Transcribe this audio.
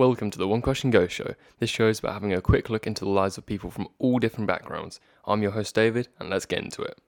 Welcome to the One Question Go Show. This show is about having a quick look into the lives of people from all different backgrounds. I'm your host David, and let's get into it.